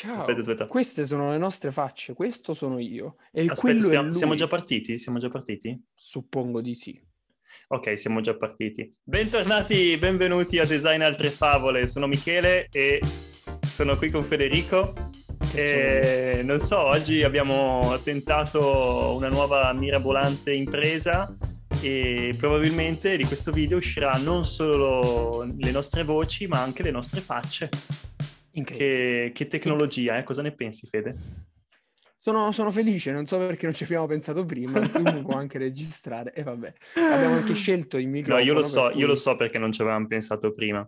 Ciao, aspetta. Queste sono le nostre facce, questo sono io. E aspetta, è lui. Siamo già partiti? Suppongo di sì. Ok, siamo già partiti. Bentornati, benvenuti a Design Altre Favole. Sono Michele e sono qui con Federico. E non so, oggi abbiamo tentato una nuova mirabolante impresa e probabilmente di questo video uscirà non solo le nostre voci, ma anche le nostre facce. Che tecnologia, eh? Cosa ne pensi, Fede? Sono felice, non so perché non ci abbiamo pensato prima. Zoom può anche registrare e vabbè, abbiamo anche scelto il microfono. No, io lo so perché non ci avevamo pensato prima.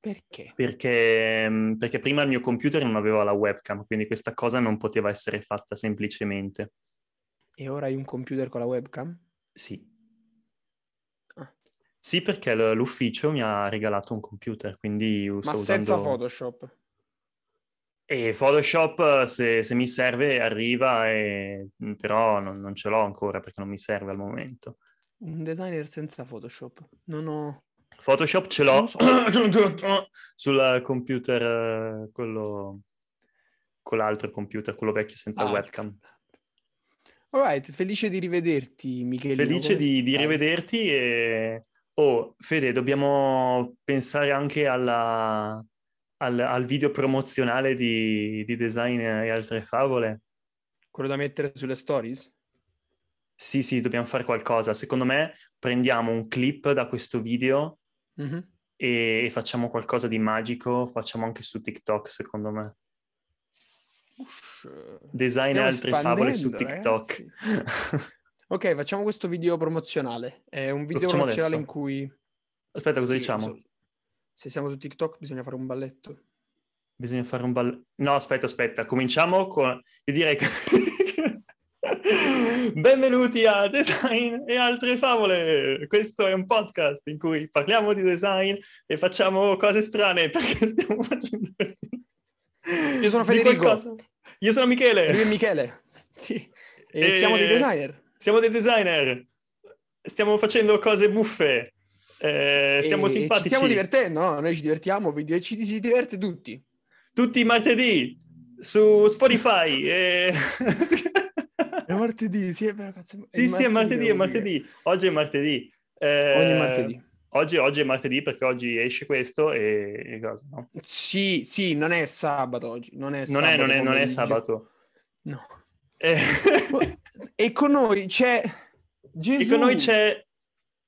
Perché? Perché prima il mio computer non aveva la webcam, quindi questa cosa non poteva essere fatta semplicemente. E ora hai un computer con la webcam? Sì. Sì, perché l'ufficio mi ha regalato un computer, quindi sto usando... Ma senza Photoshop? E Photoshop, se mi serve, arriva, però non ce l'ho ancora perché non mi serve al momento. Un designer senza Photoshop? Non ho... Photoshop ce l'ho sul computer, quello con l'altro computer, quello vecchio senza webcam. Alright, felice di rivederti, Michele. Felice di rivederti e... Oh, Fede, dobbiamo pensare anche al video promozionale di Design e Altre Favole. Quello da mettere sulle stories? Sì, dobbiamo fare qualcosa. Secondo me prendiamo un clip da questo video e facciamo qualcosa di magico, facciamo anche su TikTok, secondo me. Design e Altre Favole su TikTok. Ok, facciamo questo video promozionale. È un video promozionale adesso. In cui... Aspetta, cosa diciamo? Se siamo su TikTok bisogna fare un balletto. No, aspetta. Cominciamo con... Io direi che... Benvenuti a Design e Altre Favole. Questo è un podcast in cui parliamo di design e facciamo cose strane perché stiamo facendo così. Io sono Federico. Io sono Michele. Io e Michele. Sì. E siamo dei designer. Siamo dei designer, stiamo facendo cose buffe, siamo simpatici. Ci stiamo divertendo, no? Noi ci divertiamo, ci si diverte tutti. Tutti i martedì su Spotify. È martedì, sì, è martedì. Oggi è martedì. Ogni martedì. Oggi è martedì perché oggi esce questo e cosa, no? Sì, non è sabato oggi. Non è sabato. No. E con noi c'è Gesù. E con noi c'è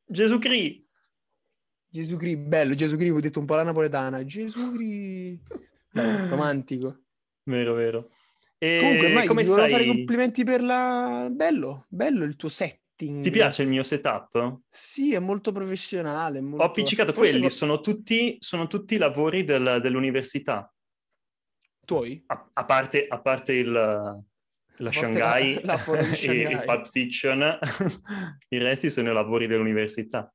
Gesù Cri. Gesù Cri, bello, Gesù Cri, ho detto un po' la napoletana. Gesù Cri, romantico. Vero. E comunque, Mike, come ti volevo fare i complimenti per la... Bello il tuo setting. Ti piace il mio setup? Sì, è molto professionale. Ho appiccicato quelli, sono tutti lavori dell'università. Tuoi? A parte il... La Shanghai e il Pulp Fiction, i resti sono i lavori dell'università.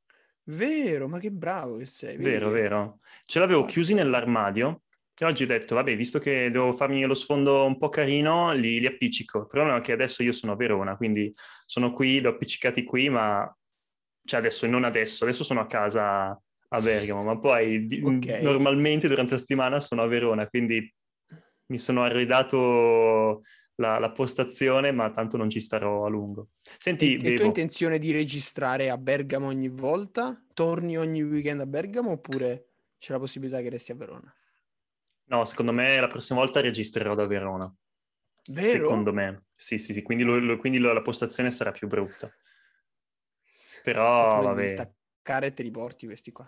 Vero, ma che bravo che sei. Vero. Ce l'avevo chiusi nell'armadio e oggi ho detto, vabbè, visto che devo farmi lo sfondo un po' carino, li appiccico. Il problema è che adesso io sono a Verona, quindi sono qui, li ho appiccicati qui, ma cioè adesso sono a casa a Bergamo, ma poi normalmente durante la settimana sono a Verona, quindi mi sono arredato... La postazione, ma tanto non ci starò a lungo. Senti, è tua intenzione di registrare a Bergamo ogni volta? Torni ogni weekend a Bergamo oppure c'è la possibilità che resti a Verona? No, secondo me la prossima volta registrerò da Verona. Vero? Secondo me, sì. Quindi la postazione sarà più brutta. Però, vabbè. Devi staccare e te li porti questi qua.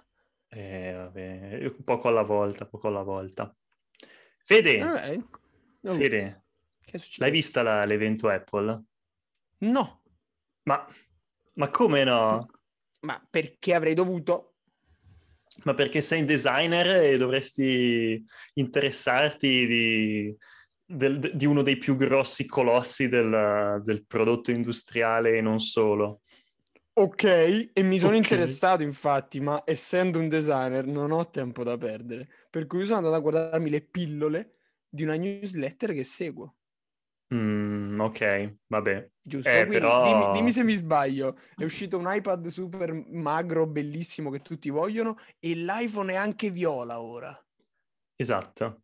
Vabbè, poco alla volta. Fede. L'hai vista l'evento Apple? No. Ma come no? Ma perché avrei dovuto? Ma perché sei designer e dovresti interessarti di uno dei più grossi colossi del prodotto industriale e non solo. Ok, e mi sono interessato infatti, ma essendo un designer non ho tempo da perdere. Per cui sono andato a guardarmi le pillole di una newsletter che seguo. Ok, vabbè. Giusto, però... dimmi se mi sbaglio. È uscito un iPad super magro, bellissimo, che tutti vogliono, e l'iPhone è anche viola ora. Esatto.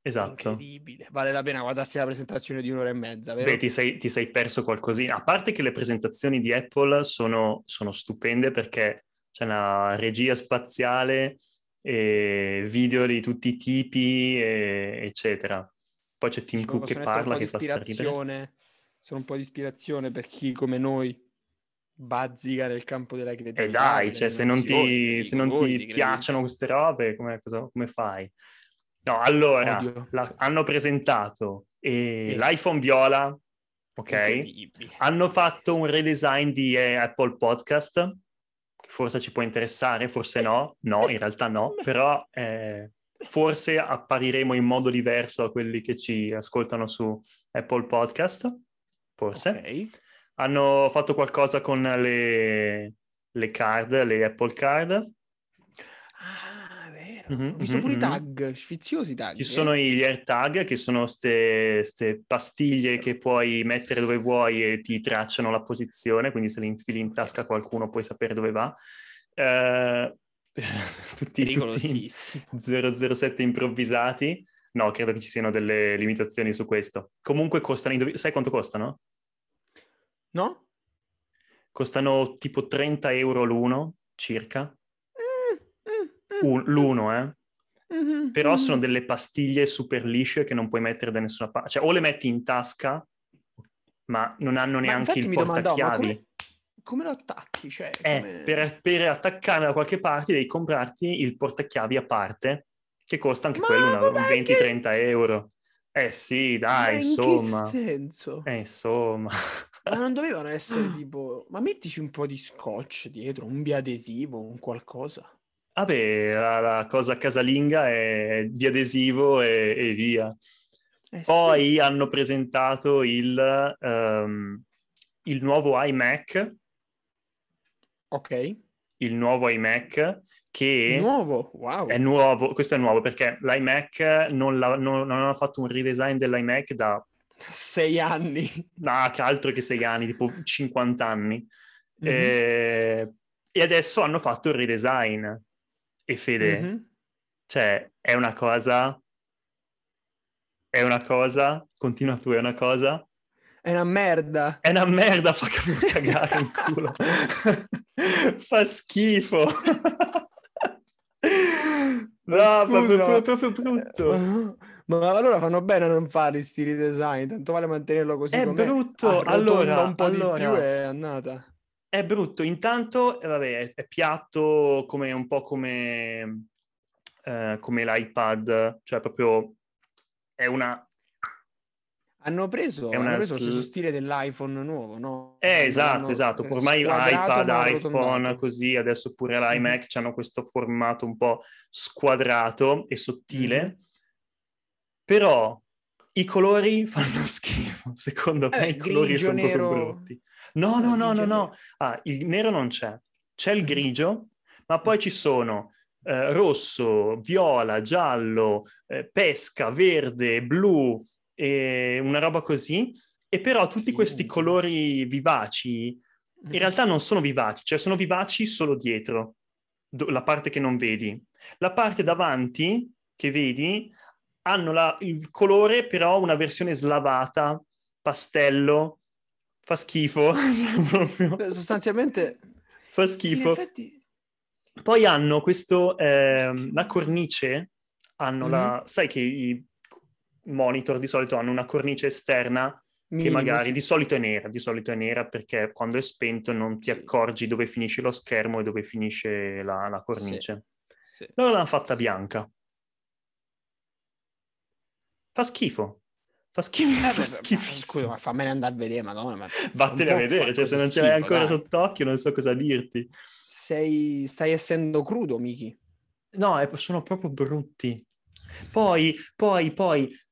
Esatto. Incredibile, vale la pena guardarsi la presentazione di un'ora e mezza, vero? Beh, ti sei perso qualcosina. A parte che le presentazioni di Apple sono stupende, perché c'è una regia spaziale, e video di tutti i tipi, eccetera. Poi c'è Tim Cook che parla, che fa stare. Sono un po' di ispirazione per chi come noi bazzica nel campo della creatività. E dai, cioè, se non ti piacciono queste robe, come fai? No, allora, hanno presentato l'iPhone viola, ok? Hanno fatto un redesign di Apple Podcast, che forse ci può interessare, forse no, in realtà no, però forse appariremo in modo diverso a quelli che ci ascoltano su Apple Podcast, forse. Okay. Hanno fatto qualcosa con le card, le Apple Card. Mm-hmm, ho visto pure i tag, sfiziosi tag. Ci sono gli AirTag, che sono ste pastiglie che puoi mettere dove vuoi e ti tracciano la posizione, quindi se li infili in tasca a qualcuno puoi sapere dove va. Tutti 007 improvvisati. No, credo che ci siano delle limitazioni su questo. Comunque costano, sai quanto costano? No? Costano tipo €30 l'uno, circa. L'uno, però sono delle pastiglie super lisce che non puoi mettere da nessuna parte, cioè o le metti in tasca, ma non hanno neanche il portachiavi. Come lo attacchi? Cioè, per attaccarlo da qualche parte devi comprarti il portachiavi a parte, che costa anche quello 20-30 euro. Sì, dai, ma insomma. In che senso? Insomma. Ma non dovevano essere tipo, ma mettici un po' di scotch dietro, un biadesivo, un qualcosa. Ah beh, la cosa casalinga è biadesivo e via. Poi sì. Hanno presentato il nuovo iMac. Ok. Il nuovo iMac che... Nuovo? Wow! È nuovo, questo è nuovo perché l'iMac non hanno fatto un redesign dell'iMac da... 6 anni! No, che altro che 6 anni, tipo 50 anni. Mm-hmm. E adesso hanno fatto il redesign. E Fede, cioè, è una cosa, continua tu, è una cosa... È una merda, fa cagare il culo. Fa schifo. No, proprio brutto. Ma allora fanno bene a non fare sti redesign, tanto vale mantenerlo così com'è. È brutto, allora... un po' allora... di più è andata. È brutto, intanto è piatto come un po' come l'iPad, cioè proprio è una... Hanno preso lo stesso stile dell'iPhone nuovo, no? Esatto, ormai iPad, iPhone, così, adesso pure l'iMac hanno questo formato un po' squadrato e sottile, però... I colori fanno schifo, secondo me i colori sono proprio brutti. No. Ah, il nero non c'è il grigio, ma poi ci sono rosso, viola, giallo, pesca, verde, blu, una roba così. E però tutti questi colori vivaci, in realtà non sono vivaci, cioè sono vivaci solo dietro, la parte che non vedi. La parte davanti che vedi... hanno il colore, però una versione slavata, pastello, fa schifo. Sostanzialmente fa schifo. Sì, effetti... Poi hanno questo, la cornice, sai che i monitor di solito hanno una cornice esterna che magari di solito è nera perché quando è spento non ti accorgi dove finisce lo schermo e dove finisce la cornice. Sì. Loro l'hanno fatta bianca. Fa schifo. Ma fammene andare a vedere, madonna. Vattene a vedere, cioè se non ce l'hai ancora sott'occhio non so cosa dirti. Stai essendo crudo, Miki. No, sono proprio brutti. Poi,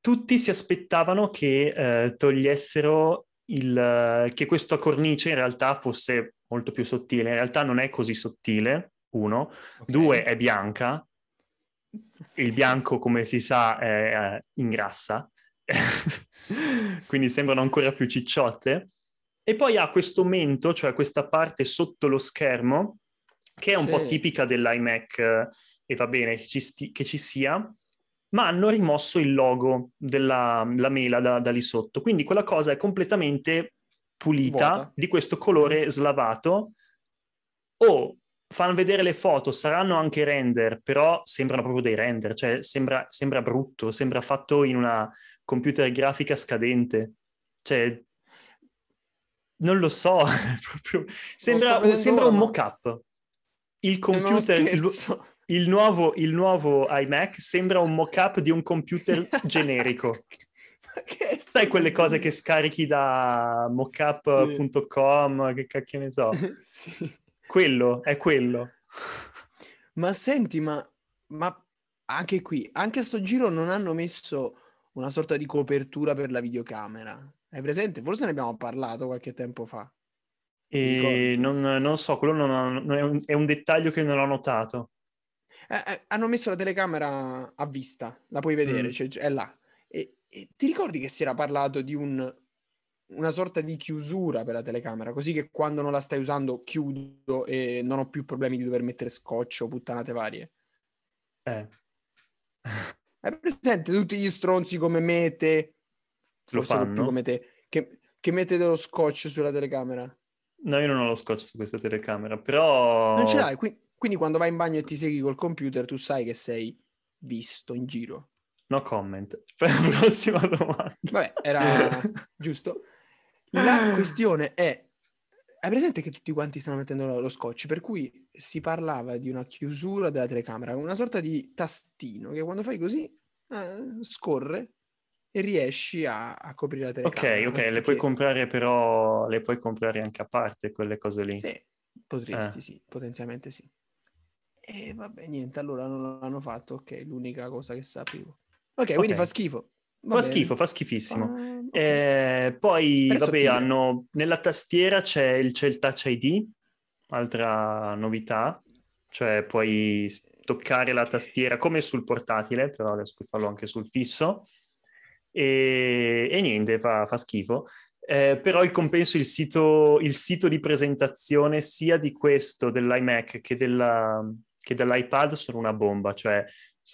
tutti si aspettavano che togliessero che questa cornice in realtà fosse molto più sottile. In realtà non è così sottile, uno. Okay. Due, è bianca. Il bianco, come si sa, ingrassa, quindi sembrano ancora più cicciotte. E poi ha questo mento, cioè questa parte sotto lo schermo, che è un po' tipica dell'iMac, e va bene che ci sia, ma hanno rimosso il logo della mela da lì sotto. Quindi quella cosa è completamente pulita, vuota, di questo colore slavato. O fanno vedere le foto, saranno anche render, però sembrano proprio dei render, cioè sembra brutto, sembra fatto in una computer grafica scadente. Cioè, non lo so, proprio sembra un mock-up. Il computer... Il nuovo iMac sembra un mock-up di un computer generico. Sai quelle cose che scarichi da mockup.com, che cacchio ne so. Sì. Quello, è quello. Ma senti, ma anche qui, anche a sto giro non hanno messo una sorta di copertura per la videocamera. Hai presente? Forse ne abbiamo parlato qualche tempo fa. E non so, quello è un dettaglio che non ho notato. Hanno messo la telecamera a vista, la puoi vedere, cioè, è là. E ti ricordi che si era parlato di una sorta di chiusura per la telecamera, così che quando non la stai usando chiudo e non ho più problemi di dover mettere scotch o puttanate varie? Hai presente tutti gli stronzi come me, te, lo fanno più come te, che mette dello scotch sulla telecamera? No, io non ho lo scotch su questa telecamera, però... Non ce l'hai, quindi quando vai in bagno e ti segui col computer tu sai che sei visto in giro. No comment. Per la prossima domanda. Vabbè, era giusto. La questione è, hai presente che tutti quanti stanno mettendo lo scotch, per cui si parlava di una chiusura della telecamera, una sorta di tastino che quando fai così scorre e riesci a coprire la telecamera. Ok, le puoi comprare, però le puoi comprare anche a parte quelle cose lì. Sì. Potresti, sì, potenzialmente sì. E vabbè, niente, allora non l'hanno fatto, ok, l'unica cosa che sapevo. Ok, quindi fa schifo. Fa schifissimo. Okay. Poi, vabbè, nella tastiera c'è il Touch ID, altra novità, cioè puoi toccare la tastiera come sul portatile, però adesso puoi farlo anche sul fisso, e niente, fa schifo. Però il compenso, il sito di presentazione sia di questo, dell'iMac, che dell'iPad sono una bomba, cioè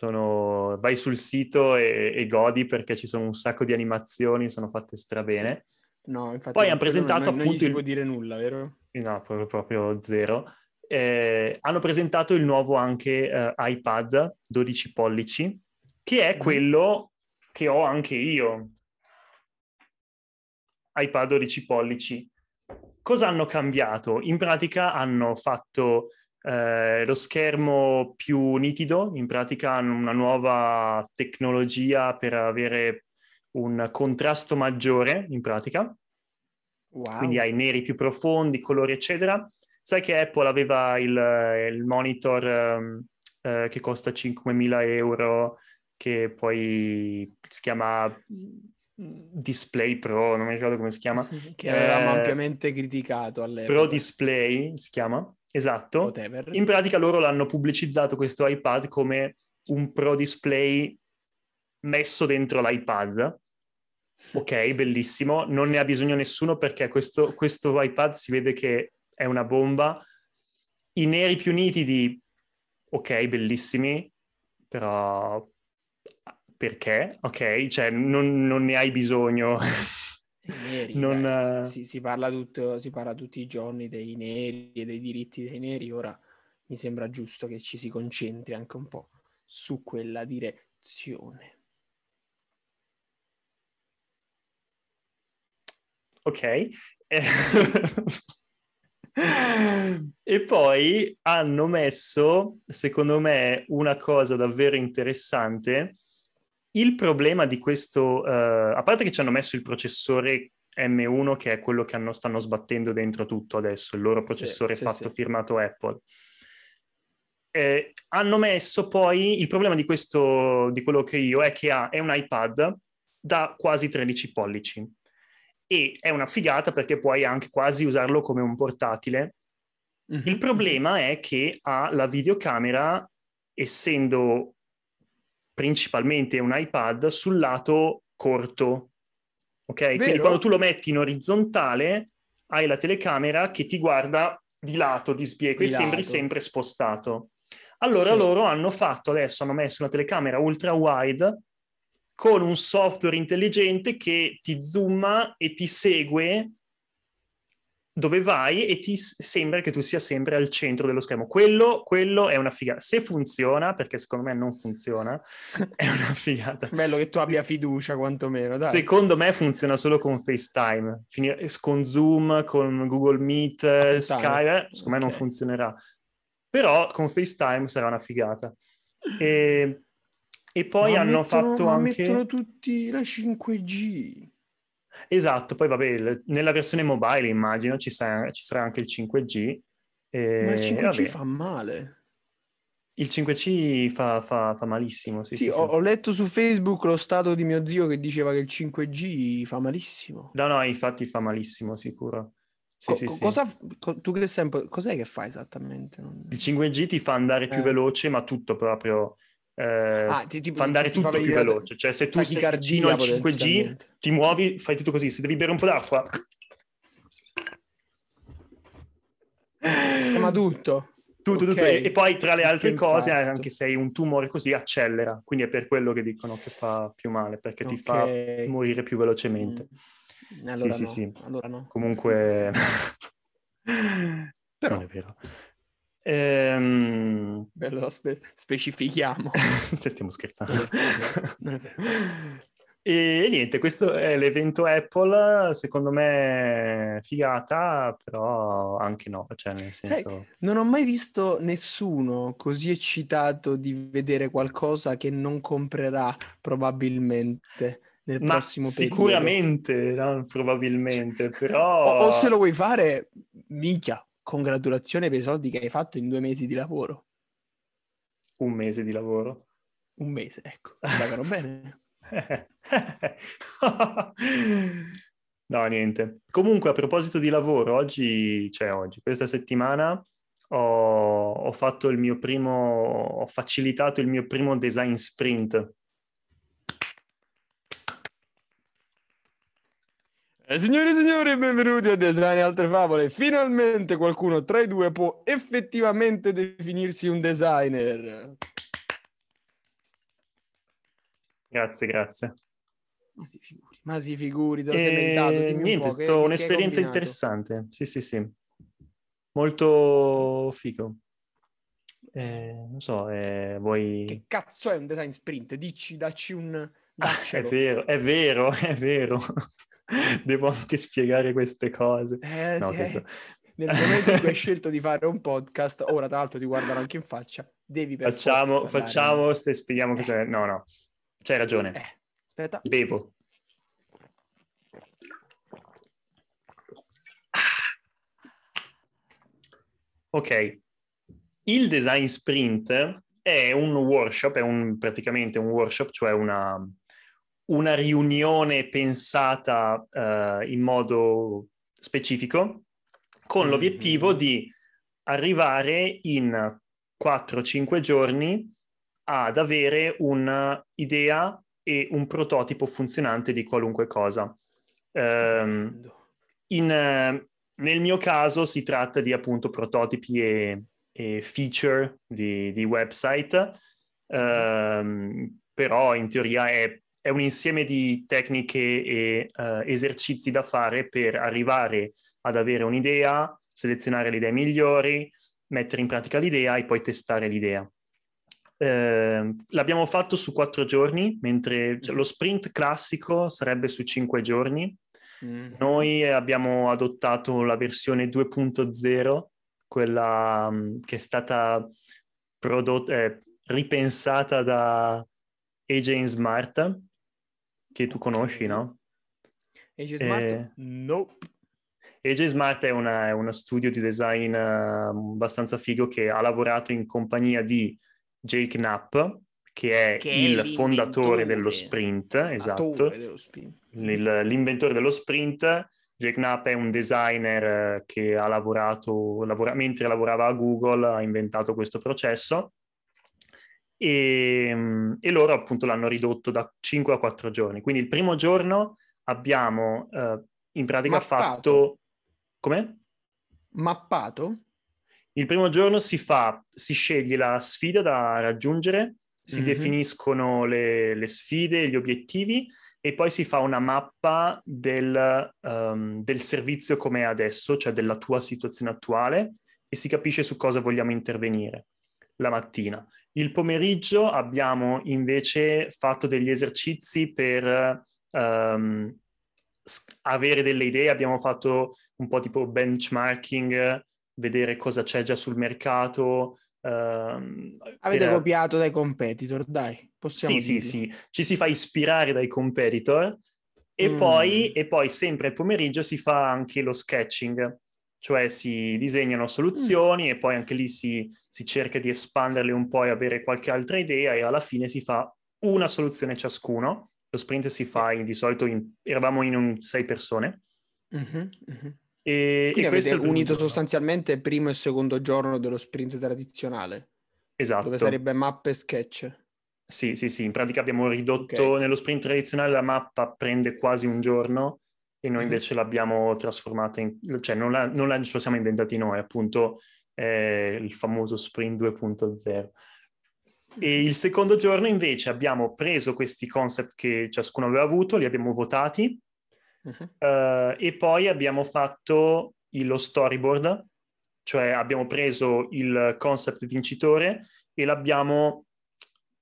vai sul sito e godi, perché ci sono un sacco di animazioni, sono fatte strabene. Sì. No, infatti, poi hanno presentato non gli si può dire nulla, vero? No, proprio zero. Hanno presentato il nuovo anche iPad 12 pollici, che è quello che ho anche io. iPad 12 pollici. Cosa hanno cambiato? In pratica hanno fatto lo schermo più nitido, in pratica hanno una nuova tecnologia per avere un contrasto maggiore, in pratica. Wow. Quindi hai neri più profondi, colori eccetera. Sai che Apple aveva il monitor che costa 5.000 euro, che poi si chiama... Display Pro, non mi ricordo come si chiama, che avevamo ampiamente criticato all'epoca. Pro Display si chiama, esatto. Whatever. In pratica loro l'hanno pubblicizzato questo iPad come un Pro Display messo dentro l'iPad. Ok, bellissimo, non ne ha bisogno nessuno, perché questo iPad si vede che è una bomba. I neri più nitidi, ok, bellissimi, però... Perché? Ok, cioè non ne hai bisogno. Neri, si parla tutti i giorni dei neri e dei diritti dei neri, ora mi sembra giusto che ci si concentri anche un po' su quella direzione. Ok. E poi hanno messo, secondo me, una cosa davvero interessante. Il problema di questo, a parte che ci hanno messo il processore M1, che è quello che stanno sbattendo dentro tutto adesso, il loro processore firmato Apple, hanno messo poi, il problema di quello che io è che è un iPad da quasi 13 pollici, e è una figata perché puoi anche quasi usarlo come un portatile. Mm-hmm. Il problema è che ha la videocamera, essendo... principalmente un iPad, sul lato corto, ok? Vero? Quindi quando tu lo metti in orizzontale hai la telecamera che ti guarda di lato, di sbieco, e sembri sempre spostato. Allora loro hanno fatto, adesso hanno messo una telecamera ultra wide con un software intelligente che ti zooma e ti segue dove vai e ti sembra che tu sia sempre al centro dello schermo. Quello è una figata. Se funziona, perché secondo me non funziona, è una figata. Bello che tu abbia fiducia quantomeno, dai. Secondo me funziona solo con FaceTime, con Zoom, con Google Meet, Skype, secondo me non funzionerà. Però con FaceTime sarà una figata. E poi hanno fatto anche... mettono tutti la 5G. Esatto, poi vabbè, nella versione mobile immagino ci sarà anche il 5G. Ma il 5G fa male. Il 5G fa malissimo, sì. Ho letto su Facebook lo stato di mio zio che diceva che il 5G fa malissimo. No, infatti fa malissimo, sicuro. Tu che sempre, cos'è che fa esattamente? Il 5G ti fa andare più veloce, ma tutto proprio... fa andare tutto più veloce, cioè se tu sei vicino al 5G ti muovi, fai tutto così. Se devi bere un po' d'acqua ma tutto okay. E poi tra le altre cose anche se hai un tumore così accelera, quindi è per quello che dicono che fa più male, perché ti fa morire più velocemente. Allora Allora no. Comunque però non è vero. Bello, specifichiamo se stiamo scherzando. E niente, questo è l'evento Apple, secondo me figata, però anche no, cioè nel senso... non ho mai visto nessuno così eccitato di vedere qualcosa che non comprerà probabilmente nel prossimo periodo. Sicuramente, no? Probabilmente, però... o se lo vuoi fare, minchia, congratulazione per i soldi che hai fatto in 2 mesi di lavoro. Un mese, ecco, pagano bene. No, niente. Comunque, a proposito di lavoro, questa settimana ho facilitato il mio primo design sprint. Signori e signori, benvenuti a Design Altre Favole. Finalmente qualcuno tra i due può effettivamente definirsi un designer. Grazie. Ma si figuri, te lo sei meritato. Niente, è stata un'esperienza interessante. Sì. Molto figo. Non so, vuoi... Che cazzo è un design sprint? Dacci un... Daccelo. È vero. Devo anche spiegare queste cose. Nel momento in cui hai scelto di fare un podcast, ora tra l'altro ti guardano anche in faccia, devi per forza facciamo se spieghiamo cos'è. No, c'hai ragione. Aspetta. Bevo. Ok. Il design sprint è un workshop, praticamente un workshop, cioè una riunione pensata in modo specifico con l'obiettivo di arrivare in 4-5 giorni ad avere un'idea e un prototipo funzionante di qualunque cosa. Nel mio caso si tratta di appunto prototipi e feature di website, però in teoria è un insieme di tecniche e esercizi da fare per arrivare ad avere un'idea, selezionare le idee migliori, mettere in pratica l'idea e poi testare l'idea. L'abbiamo fatto su 4 giorni, mentre lo sprint classico sarebbe su 5 giorni. Noi abbiamo adottato la versione 2.0, quella che è stata ripensata da AJ Smart, che tu conosci, no? AJ Smart? No. AJ Smart è uno studio di design abbastanza figo che ha lavorato in compagnia di Jake Knapp, che è il fondatore dello sprint, esatto. L'inventore dello sprint. Jake Knapp è un designer che ha lavorato, mentre lavorava a Google, ha inventato questo processo. E loro appunto l'hanno ridotto da 5 a 4 giorni. Quindi il primo giorno abbiamo in pratica fatto... Mappato? Il primo giorno si sceglie la sfida da raggiungere, si definiscono le sfide, gli obiettivi, e poi si fa una mappa del servizio come è adesso, cioè della tua situazione attuale, e si capisce su cosa vogliamo intervenire la mattina. Il pomeriggio abbiamo invece fatto degli esercizi per avere delle idee, abbiamo fatto un po' tipo benchmarking, vedere cosa c'è già sul mercato. Avete copiato dai competitor, dai, possiamo dire. Sì, ci si fa ispirare dai competitor e poi sempre al pomeriggio si fa anche lo sketching, cioè si disegnano soluzioni e poi anche lì si cerca di espanderle un po' e avere qualche altra idea, e alla fine si fa una soluzione ciascuno. Lo sprint si fa di solito, eravamo in 6 persone. E avete unito sostanzialmente primo e secondo giorno dello sprint tradizionale. Esatto. Dove sarebbe mappa e sketch. Sì, in pratica abbiamo ridotto, nello sprint tradizionale la mappa prende quasi un giorno e noi invece l'abbiamo trasformata cioè non ce lo siamo inventati noi, appunto il famoso sprint 2.0. E il secondo giorno invece abbiamo preso questi concept che ciascuno aveva avuto, li abbiamo votati. E poi abbiamo fatto lo storyboard, cioè abbiamo preso il concept vincitore e l'abbiamo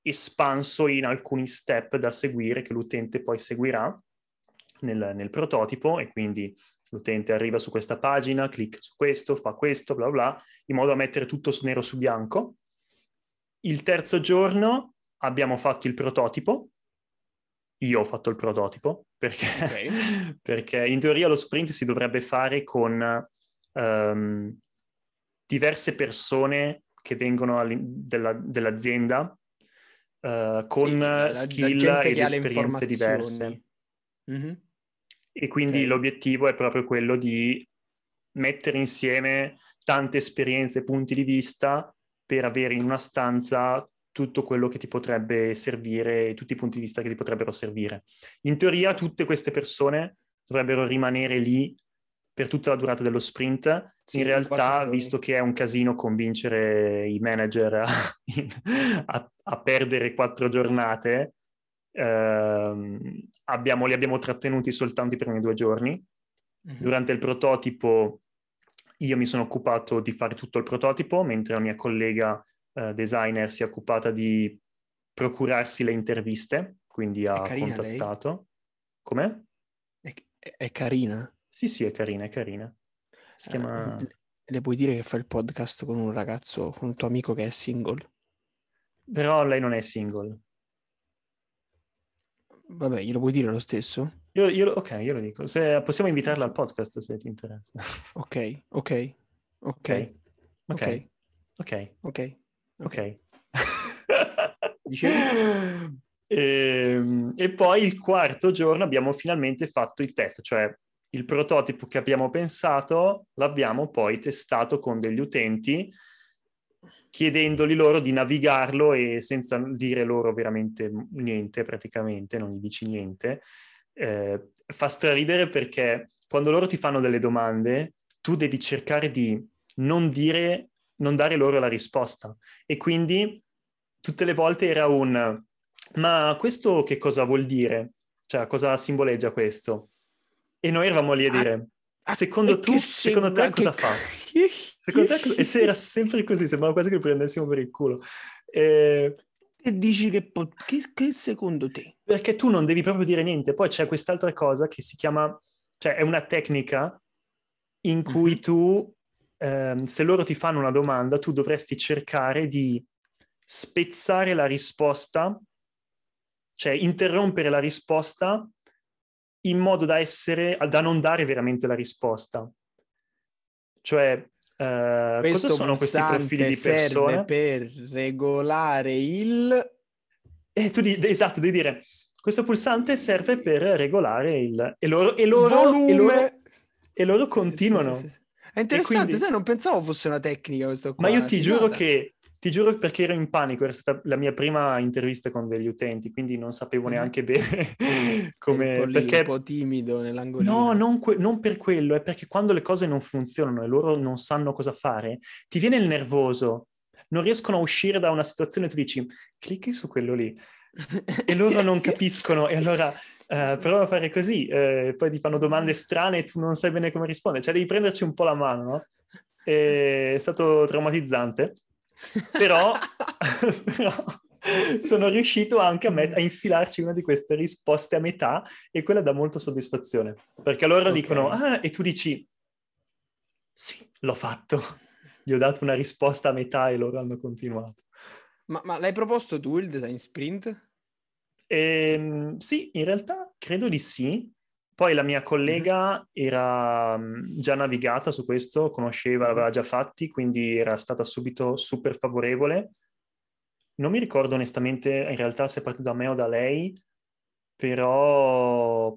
espanso in alcuni step da seguire che l'utente poi seguirà nel prototipo, e quindi l'utente arriva su questa pagina, clicca su questo, fa questo, bla bla, in modo da mettere tutto nero su bianco. Il terzo giorno abbiamo fatto il prototipo. Io ho fatto il prototipo perché in teoria lo sprint si dovrebbe fare con diverse persone che vengono dell'azienda con skill ed esperienze diverse. E quindi l'obiettivo è proprio quello di mettere insieme tante esperienze e punti di vista per avere in una stanza tutto quello che ti potrebbe servire, tutti i punti di vista che ti potrebbero servire. In teoria tutte queste persone dovrebbero rimanere lì per tutta la durata dello sprint. Sì, in realtà, visto che è un casino convincere i manager a perdere 4 giornate, li abbiamo trattenuti soltanto i primi 2 giorni. Durante il prototipo io mi sono occupato di fare tutto il prototipo, mentre la mia collega designer si è occupata di procurarsi le interviste, quindi ha contattato. Lei? Com'è? È carina? Sì, è carina. Si chiama... Le puoi dire che fa il podcast con un ragazzo, con un tuo amico che è single? Però lei non è single. Vabbè, glielo puoi dire lo stesso? Io lo dico. Possiamo invitarla al podcast se ti interessa. Ok. E poi il quarto giorno abbiamo finalmente fatto il test, cioè il prototipo che abbiamo pensato l'abbiamo poi testato con degli utenti, chiedendoli loro di navigarlo e senza dire loro veramente niente, praticamente non gli dici niente. Fa straridere perché quando loro ti fanno delle domande tu devi cercare di non dare loro la risposta, e quindi tutte le volte era ma questo che cosa vuol dire? Cioè, cosa simboleggia questo? E noi eravamo lì a dire, secondo te cosa fa? E se era sempre così, sembrava quasi che lo prendessimo per il culo. E dici che secondo te? Perché tu non devi proprio dire niente. Poi c'è quest'altra cosa che si chiama, cioè è una tecnica in cui tu... se loro ti fanno una domanda, tu dovresti cercare di spezzare la risposta, cioè interrompere la risposta in modo da non dare veramente la risposta. Cioè, cosa sono questi profili di persone? Per regolare il... esatto, devi dire, questo pulsante serve per regolare il... E loro continuano. Sì. È interessante, quindi, sai, non pensavo fosse una tecnica questo qua. Ma io ti giuro che Ti giuro, perché ero in panico, era stata la mia prima intervista con degli utenti, quindi non sapevo neanche bene come... Un po' lì, perché... un po' timido nell'angolino. No, non per quello, è perché quando le cose non funzionano e loro non sanno cosa fare, ti viene il nervoso, non riescono a uscire da una situazione, tu dici, clicchi su quello lì, e loro non capiscono, e allora... prova a fare così, poi ti fanno domande strane e tu non sai bene come rispondere, cioè devi prenderci un po' la mano, no? È stato traumatizzante, però sono riuscito anche a infilarci una di queste risposte a metà, e quella dà molta soddisfazione, perché loro dicono, ah, e tu dici, sì, l'ho fatto, gli ho dato una risposta a metà e loro hanno continuato. Ma l'hai proposto tu il design sprint? Sì, in realtà credo di sì. Poi la mia collega era già navigata su questo, conosceva, l'aveva già fatti, quindi era stata subito super favorevole. Non mi ricordo onestamente in realtà se è partito da me o da lei, però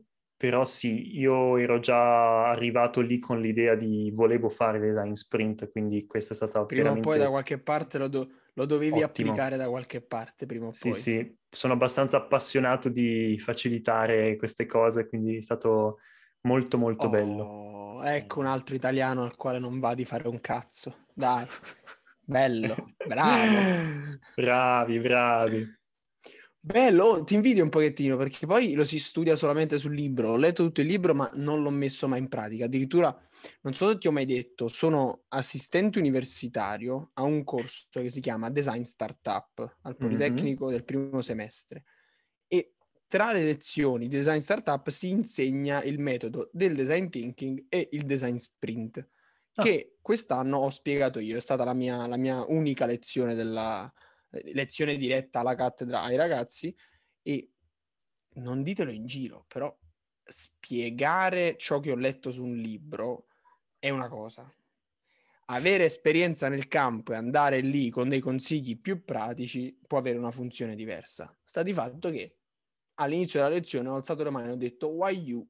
sì, io ero già arrivato lì con l'idea di volevo fare design sprint, quindi questa è stata prima veramente... Prima o poi da qualche parte lo dovevi applicare da qualche parte, prima o poi. Sì, sì, sono abbastanza appassionato di facilitare queste cose, quindi è stato molto molto bello. Ecco un altro italiano al quale non va di fare un cazzo, dai, bello, bravo. Bravi. Bello, ti invidio un pochettino, perché poi lo si studia solamente sul libro. Ho letto tutto il libro, ma non l'ho messo mai in pratica. Addirittura, non so se ti ho mai detto, sono assistente universitario a un corso che si chiama Design Startup al Politecnico del primo semestre. E tra le lezioni di Design Startup si insegna il metodo del design thinking e il design sprint, che quest'anno ho spiegato io. È stata la mia unica lezione lezione diretta alla cattedra ai ragazzi, e non ditelo in giro, però spiegare ciò che ho letto su un libro è una cosa, avere esperienza nel campo e andare lì con dei consigli più pratici può avere una funzione diversa. Sta di fatto che all'inizio della lezione ho alzato le mani e ho detto why you?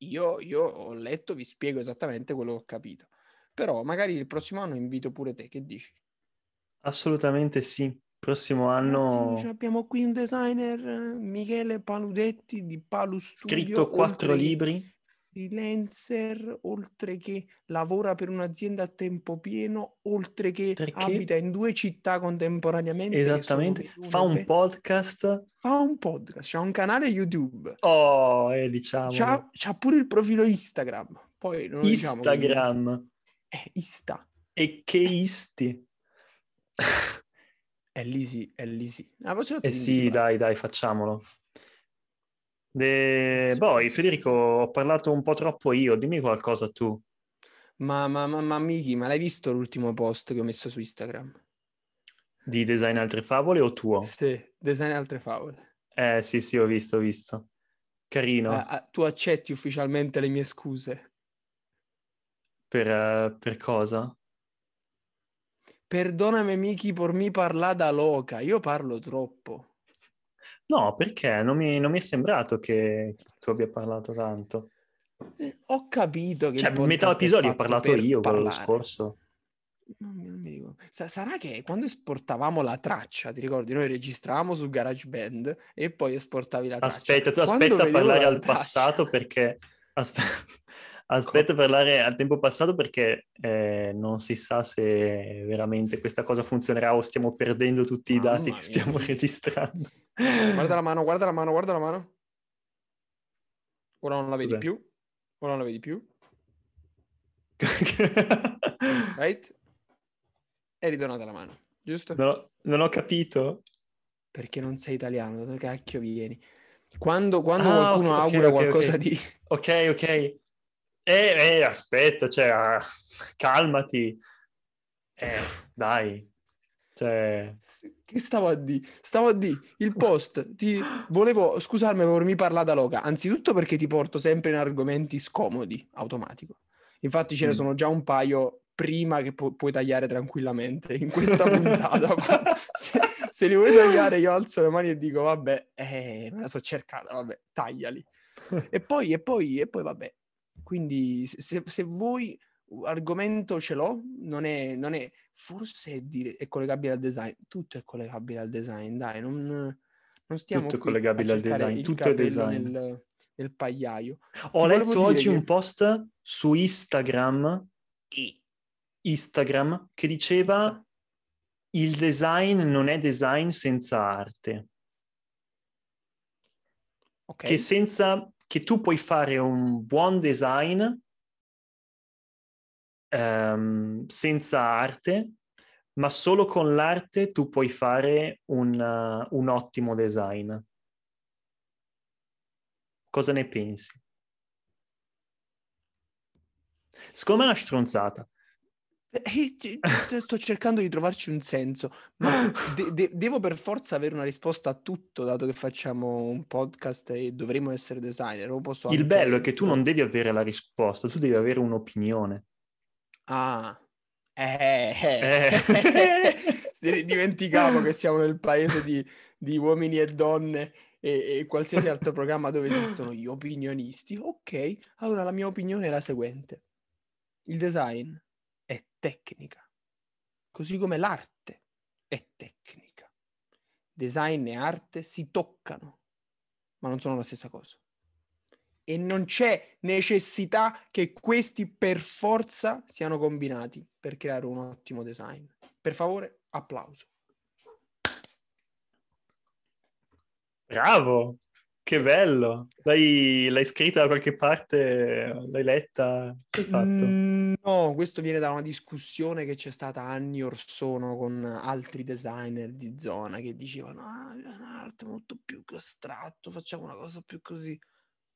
Io ho letto, vi spiego esattamente quello che ho capito. Però magari il prossimo anno invito pure te, che dici? Assolutamente sì, prossimo anno... Abbiamo qui un designer, Michele Paludetti di Palu Studio. Scritto 4 libri. Freelancer, oltre che lavora per un'azienda a tempo pieno, oltre che abita in 2 città contemporaneamente. Esattamente, fa un podcast, c'ha un canale YouTube. Diciamo... C'ha pure il profilo Instagram. Poi non Instagram. Diciamo, Ista. E che isti? È lì sì. Dai, facciamolo. Poi, Federico, ho parlato un po' troppo io, dimmi qualcosa tu. Ma Miki, ma l'hai visto l'ultimo post che ho messo su Instagram? Di Design Altre Favole o tuo? Sì, Design Altre Favole. Sì, ho visto. Carino. Tu accetti ufficialmente le mie scuse? Per cosa? Perdonami Miki, por mi parla da loca, io parlo troppo. No, perché? Non mi è sembrato che tu abbia parlato tanto. Ho capito che... Cioè, metà episodio ho parlato io quello scorso. Non mi ricordo. Sarà che quando esportavamo la traccia, ti ricordi? Noi registravamo su GarageBand e poi esportavi la traccia. Aspetta, tu aspetta a parlare al passato perché... Aspetta a parlare al tempo passato perché non si sa se veramente questa cosa funzionerà o stiamo perdendo tutti i dati che stiamo registrando. Guarda la mano. Ora non la vedi più. Right? È ritornata la mano, giusto? No, non ho capito. Perché non sei italiano, da cacchio vieni? Quando qualcuno augura qualcosa di... Ok. Aspetta, cioè, calmati. Dai. Cioè... Che stavo a dire? Il post. Volevo scusarmi per mi parla da loca. Anzitutto perché ti porto sempre in argomenti scomodi, automatico. Infatti ce ne sono già un paio prima che puoi tagliare tranquillamente in questa puntata. se li vuoi tagliare io alzo le mani e dico vabbè, me la so cercata, vabbè, tagliali. E poi vabbè. Quindi se voi argomento ce l'ho, non è forse è collegabile al design, tutto è collegabile al design, dai, non stiamo tutto qui collegabile al design, tutto è design nel pagliaio. Ho letto oggi un post su Instagram che diceva il design non è design senza arte. Okay. Che senza che tu puoi fare un buon design senza arte, ma solo con l'arte tu puoi fare un ottimo design. Cosa ne pensi? Secondo me è una stronzata. Sto cercando di trovarci un senso, ma devo per forza avere una risposta a tutto, dato che facciamo un podcast e dovremmo essere designer. Posso il bello è che tu non devi avere la risposta, tu devi avere un'opinione. Dimenticavo che siamo nel paese di uomini e donne e qualsiasi altro programma dove esistono gli opinionisti. Ok, allora la mia opinione è la seguente: il design è tecnica, così come l'arte è tecnica. Design e arte si toccano, ma non sono la stessa cosa. E non c'è necessità che questi per forza siano combinati per creare un ottimo design. Per favore, applauso. Bravo, che bello. L'hai scritta da qualche parte? L'hai letta? Che hai fatto? No, questo viene da una discussione che c'è stata anni or sono con altri designer di zona che dicevano un'arte molto più astratto, facciamo una cosa più così.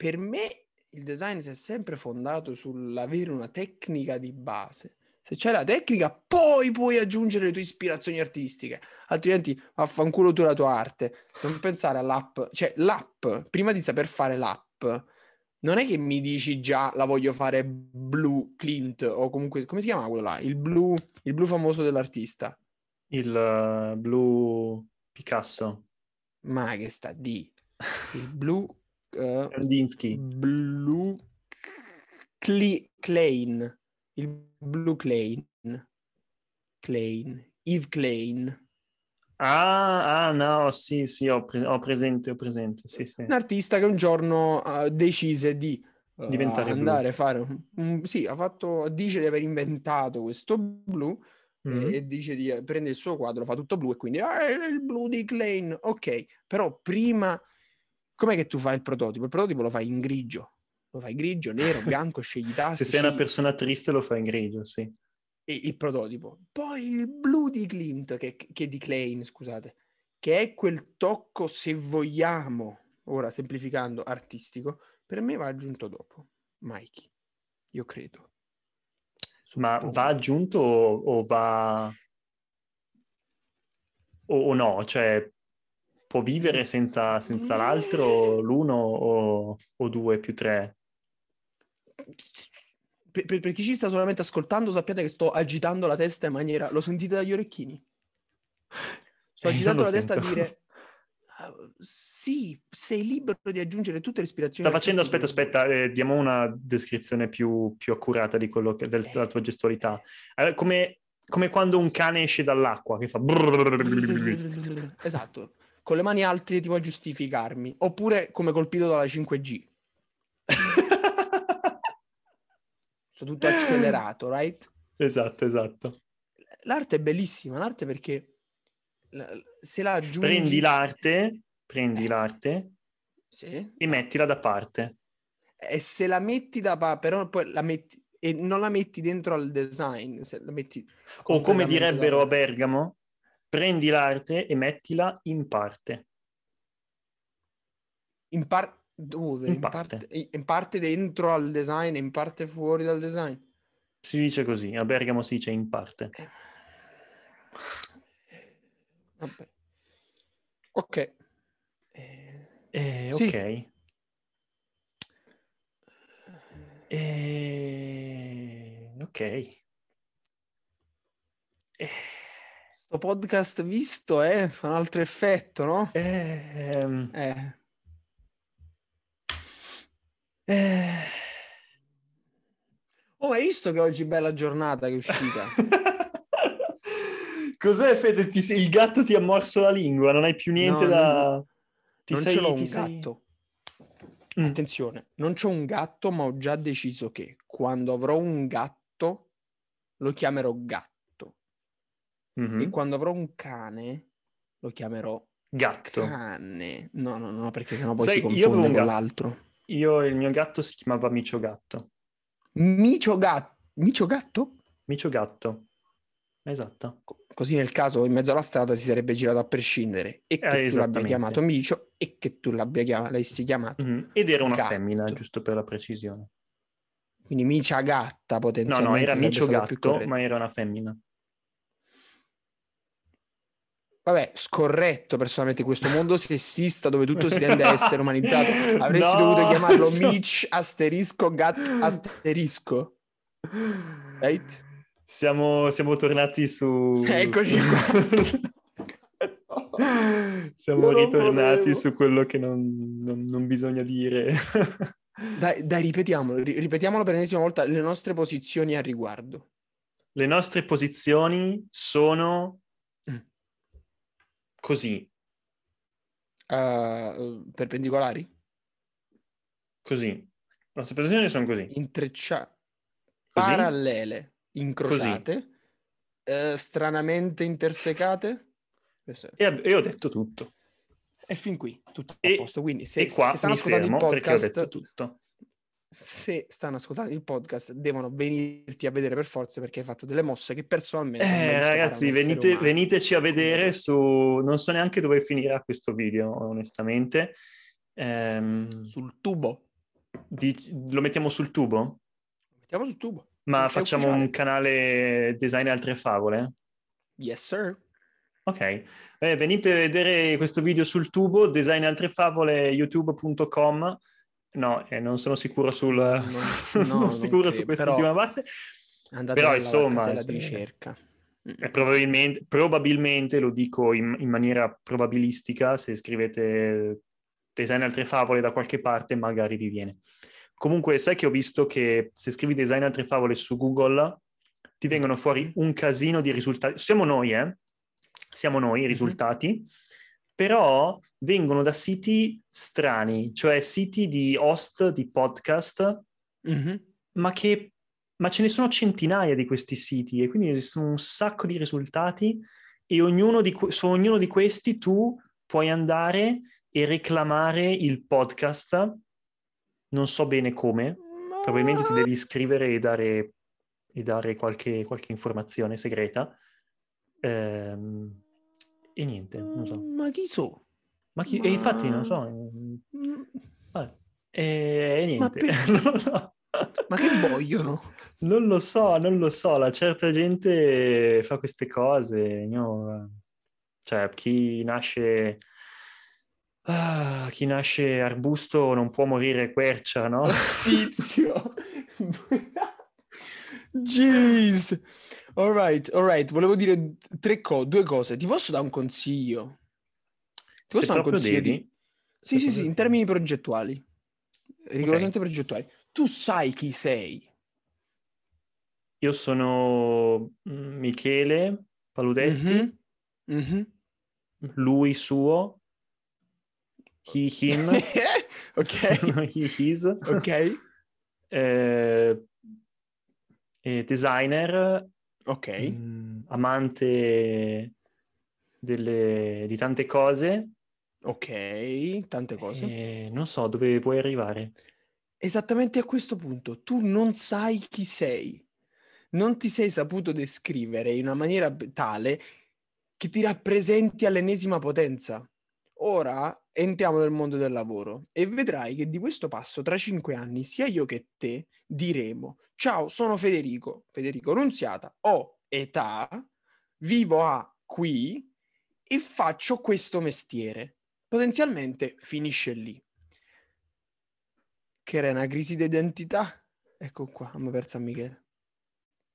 Per me il design si è sempre fondato sull'avere una tecnica di base. Se c'è la tecnica, poi puoi aggiungere le tue ispirazioni artistiche. Altrimenti vaffanculo tu la tua arte. Non pensare all'app. Cioè l'app, prima di saper fare l'app, non è che mi dici già la voglio fare blu Clint o comunque, come si chiama quello là? Il blu famoso dell'artista. Il blu Picasso. Ma che sta di? Il blu... Kandinsky. Blu Klein, il blu Klein, Yves Klein. No, sì, ho presente, sì. Un artista che un giorno decise di diventare andare blu. A fare sì, dice di aver inventato questo blu. Mm-hmm. E dice di prende il suo quadro, fa tutto blu e quindi è il blu di Klein. Ok, però prima com'è che tu fai il prototipo? Il prototipo lo fai in grigio. Lo fai grigio, nero, bianco, scegli i tasti. Se sei una persona triste lo fai in grigio, sì. E il prototipo. Poi il blu di Clint, che di Klein, scusate, che è quel tocco, se vogliamo, ora semplificando, artistico, per me va aggiunto dopo. Mikey, io credo. Va aggiunto o va... o no, cioè... Può vivere senza l'altro, l'uno o due più tre? Per chi ci sta solamente ascoltando, sappiate che sto agitando la testa in maniera... Lo sentite dagli orecchini? Sto agitando la testa a dire... sì, sei libero di aggiungere tutte le ispirazioni... Sta facendo... Aspetta, diamo una descrizione più accurata di quello che, della tua gestualità. Allora, come quando un cane esce dall'acqua, che fa... Esatto. Con le mani alte tipo a giustificarmi, oppure come colpito dalla 5G. Sono tutto accelerato, right? Esatto. L'arte è bellissima, l'arte perché se la aggiungi... Prendi l'arte sì. E mettila da parte. E se la metti da parte, però poi la metti... E non la metti dentro al design, se la metti... O come direbbero a Bergamo... Prendi l'arte e mettila in parte. In parte? Dove? In parte dentro al design e in parte fuori dal design? Si dice così, a Bergamo si dice in parte. Vabbè. Ok. Sì. Ok. Ok. Podcast visto fa un altro effetto, no? Oh, hai visto che oggi è bella giornata, che è uscita. Cos'è, Fede? Il gatto ti ha morso la lingua, non hai più niente da... Non ce l'ho un gatto. Attenzione, non c'ho un gatto, ma ho già deciso che quando avrò un gatto lo chiamerò gatto. Mm-hmm. E quando avrò un cane lo chiamerò gatto. Cane. No, perché sennò poi si confonde con l'altro. Il mio gatto si chiamava Miciogatto. Miciogatto? Miciogatto. Esatto. Così nel caso in mezzo alla strada si sarebbe girato a prescindere, e che tu l'abbia chiamato Micio e che tu l'avessi chiamato ed era una gatto. Femmina, giusto per la precisione, quindi Micia Gatta potenzialmente. No, era Micio Gatto, ma era una femmina. Vabbè, scorretto personalmente questo mondo sessista dove tutto si tende a essere umanizzato. Avresti dovuto chiamarlo Mich * Gat *. Right? Siamo tornati su... Eccoci qua. Siamo ritornati su quello che non bisogna dire. Dai, ripetiamolo per l'ennesima volta, le nostre posizioni al riguardo. Le nostre posizioni sono... così. Perpendicolari? Così. Le nostre posizioni sono così. Intrecciate. Parallele. Incrociate, stranamente intersecate, e ho detto tutto, e fin qui tutto a posto. Quindi se stanno ascoltando il podcast, ho detto tutto. Se stanno ascoltando il podcast devono venirti a vedere per forza, perché hai fatto delle mosse che personalmente ragazzi, veniteci a vedere su, non so neanche dove finirà questo video onestamente, sul tubo. Lo mettiamo sul tubo? Lo mettiamo sul tubo. Ma facciamo un canale Design Altre Favole? Yes, sir. Ok. Venite a vedere questo video sul tubo, Design Altre Favole, youtube.com. No, non sono sicuro su quest'ultima parte. Andate alla casella di ricerca. Probabilmente, lo dico in maniera probabilistica, se scrivete Design Altre Favole da qualche parte magari vi viene. Comunque, sai che ho visto che se scrivi Design Altre Favole su Google ti vengono fuori un casino di risultati. Siamo noi i risultati, però vengono da siti strani, cioè siti di host, di podcast, ma ce ne sono centinaia di questi siti, e quindi esistono un sacco di risultati, e su ognuno di questi tu puoi andare e reclamare il podcast. Non so bene come, probabilmente ti devi iscrivere e dare qualche informazione segreta. E niente, non so. Ma chi so? E infatti non so. E niente. Ma che vogliono? Non lo so. La certa gente fa queste cose. Cioè, chi nasce arbusto non può morire quercia, no? Tizio! Jeez! All right. Volevo dire due cose. Ti posso dare un consiglio? Ti posso dare un consiglio? Sì, in termini progettuali. Rigorosamente progettuali. Tu sai chi sei? Io sono Michele Paludetti. Mm-hmm. Lui suo. He, him. Ok. He, his. Ok. Designer. Ok. Amante di tante cose. Ok, tante cose. Non so dove vuoi arrivare. Esattamente a questo punto. Tu non sai chi sei. Non ti sei saputo descrivere in una maniera tale che ti rappresenti all'ennesima potenza. Ora entriamo nel mondo del lavoro e vedrai che di questo passo tra 5 anni sia io che te diremo: ciao, sono Federico Nunziata, ho età, vivo a qui e faccio questo mestiere. Potenzialmente finisce lì. Che era una crisi di identità? Ecco qua, mi ha perso a Michele.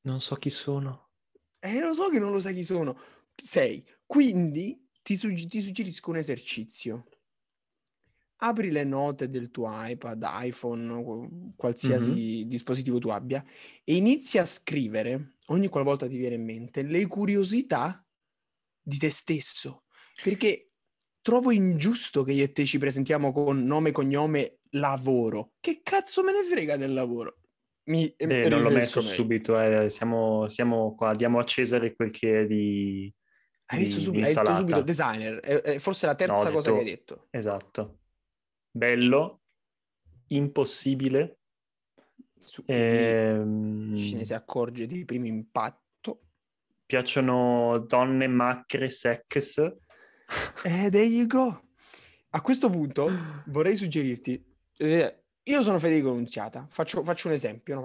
Non so chi sono. Lo so che non lo sai chi sono. Sei, quindi... Ti suggerisco un esercizio. apri le note del tuo iPad, iPhone, qualsiasi dispositivo tu abbia, e inizi a scrivere, ogni qualvolta ti viene in mente, le curiosità di te stesso. Perché trovo ingiusto che io e te ci presentiamo con nome, cognome, lavoro. Che cazzo me ne frega del lavoro? Non l'ho messo subito, siamo qua, diamo a Cesare quel che è di... Hai detto subito designer, è forse la terza cosa che hai detto. Esatto. Bello, impossibile. Ce ne si accorge di primo impatto. Piacciono donne, macchie, sex. There you go. A questo punto vorrei suggerirti... io sono Federico Nunziata, faccio un esempio,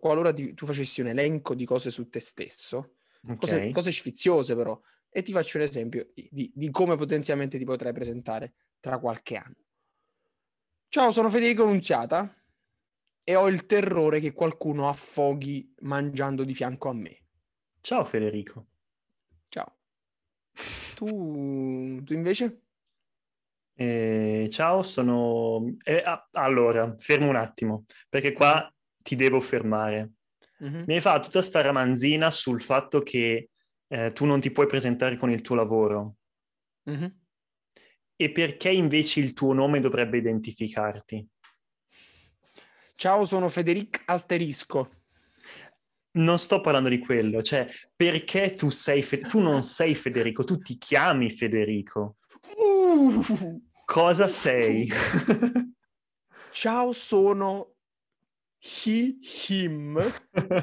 qualora tu facessi un elenco di cose su te stesso, okay. cose sfiziose però, e ti faccio un esempio di come potenzialmente ti potrai presentare tra qualche anno. Ciao, sono Federico Nunziata e ho il terrore che qualcuno affoghi mangiando di fianco a me. Ciao Federico. Ciao. Tu invece? Ciao, sono... allora, fermo un attimo, perché qua ti devo fermare. Mi hai fatto tutta sta ramanzina sul fatto che tu non ti puoi presentare con il tuo lavoro. E perché invece il tuo nome dovrebbe identificarti? Ciao, sono Federico Asterisco. Non sto parlando di quello, cioè perché tu sei tu non sei Federico, tu ti chiami Federico. Cosa sei? Ciao, sono him.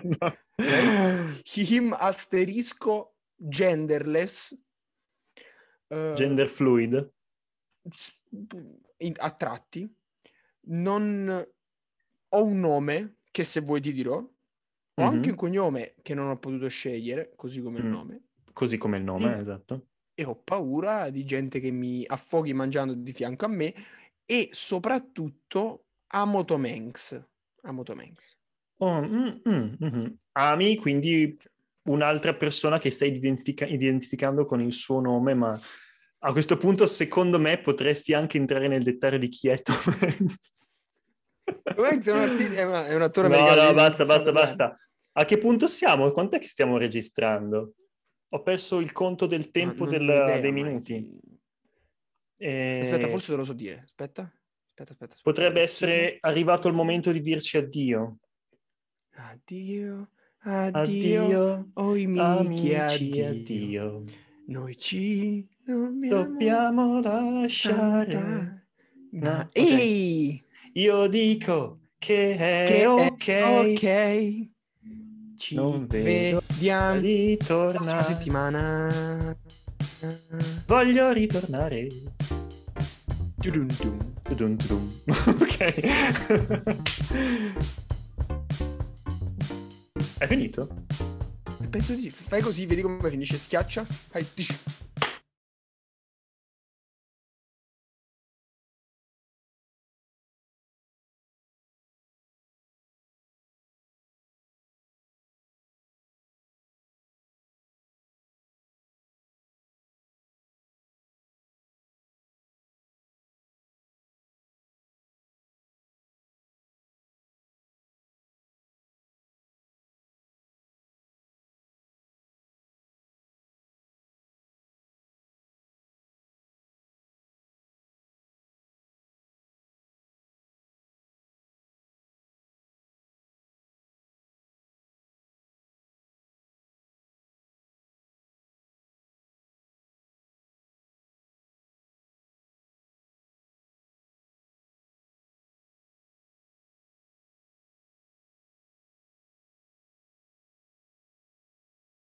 No. Him asterisco genderless. Gender fluid. A tratti. Non ho un nome che, se vuoi, ti dirò. Ho anche un cognome che non ho potuto scegliere, così come il nome. Così come il nome, esatto. E ho paura di gente che mi affoghi mangiando di fianco a me, e soprattutto amo Tominx. Ami quindi un'altra persona che stai identificando con il suo nome, ma a questo punto secondo me potresti anche entrare nel dettaglio di chi è Tominx. Tominx è un attore americano. No, basta. A che punto siamo? Quant'è che stiamo registrando? Ho perso il conto del tempo dei minuti. Aspetta, forse te lo so dire. Aspetta. Potrebbe essere arrivato il momento di dirci addio. Addio. Oh, amici, addio. Noi ci dobbiamo lasciare. Okay. Io dico che è ok. Ci vediamo di tornare la settimana. Voglio ritornare. Tudum. Ok. È finito? Penso di sì. Fai così, vedi come finisce. Schiaccia. Fai.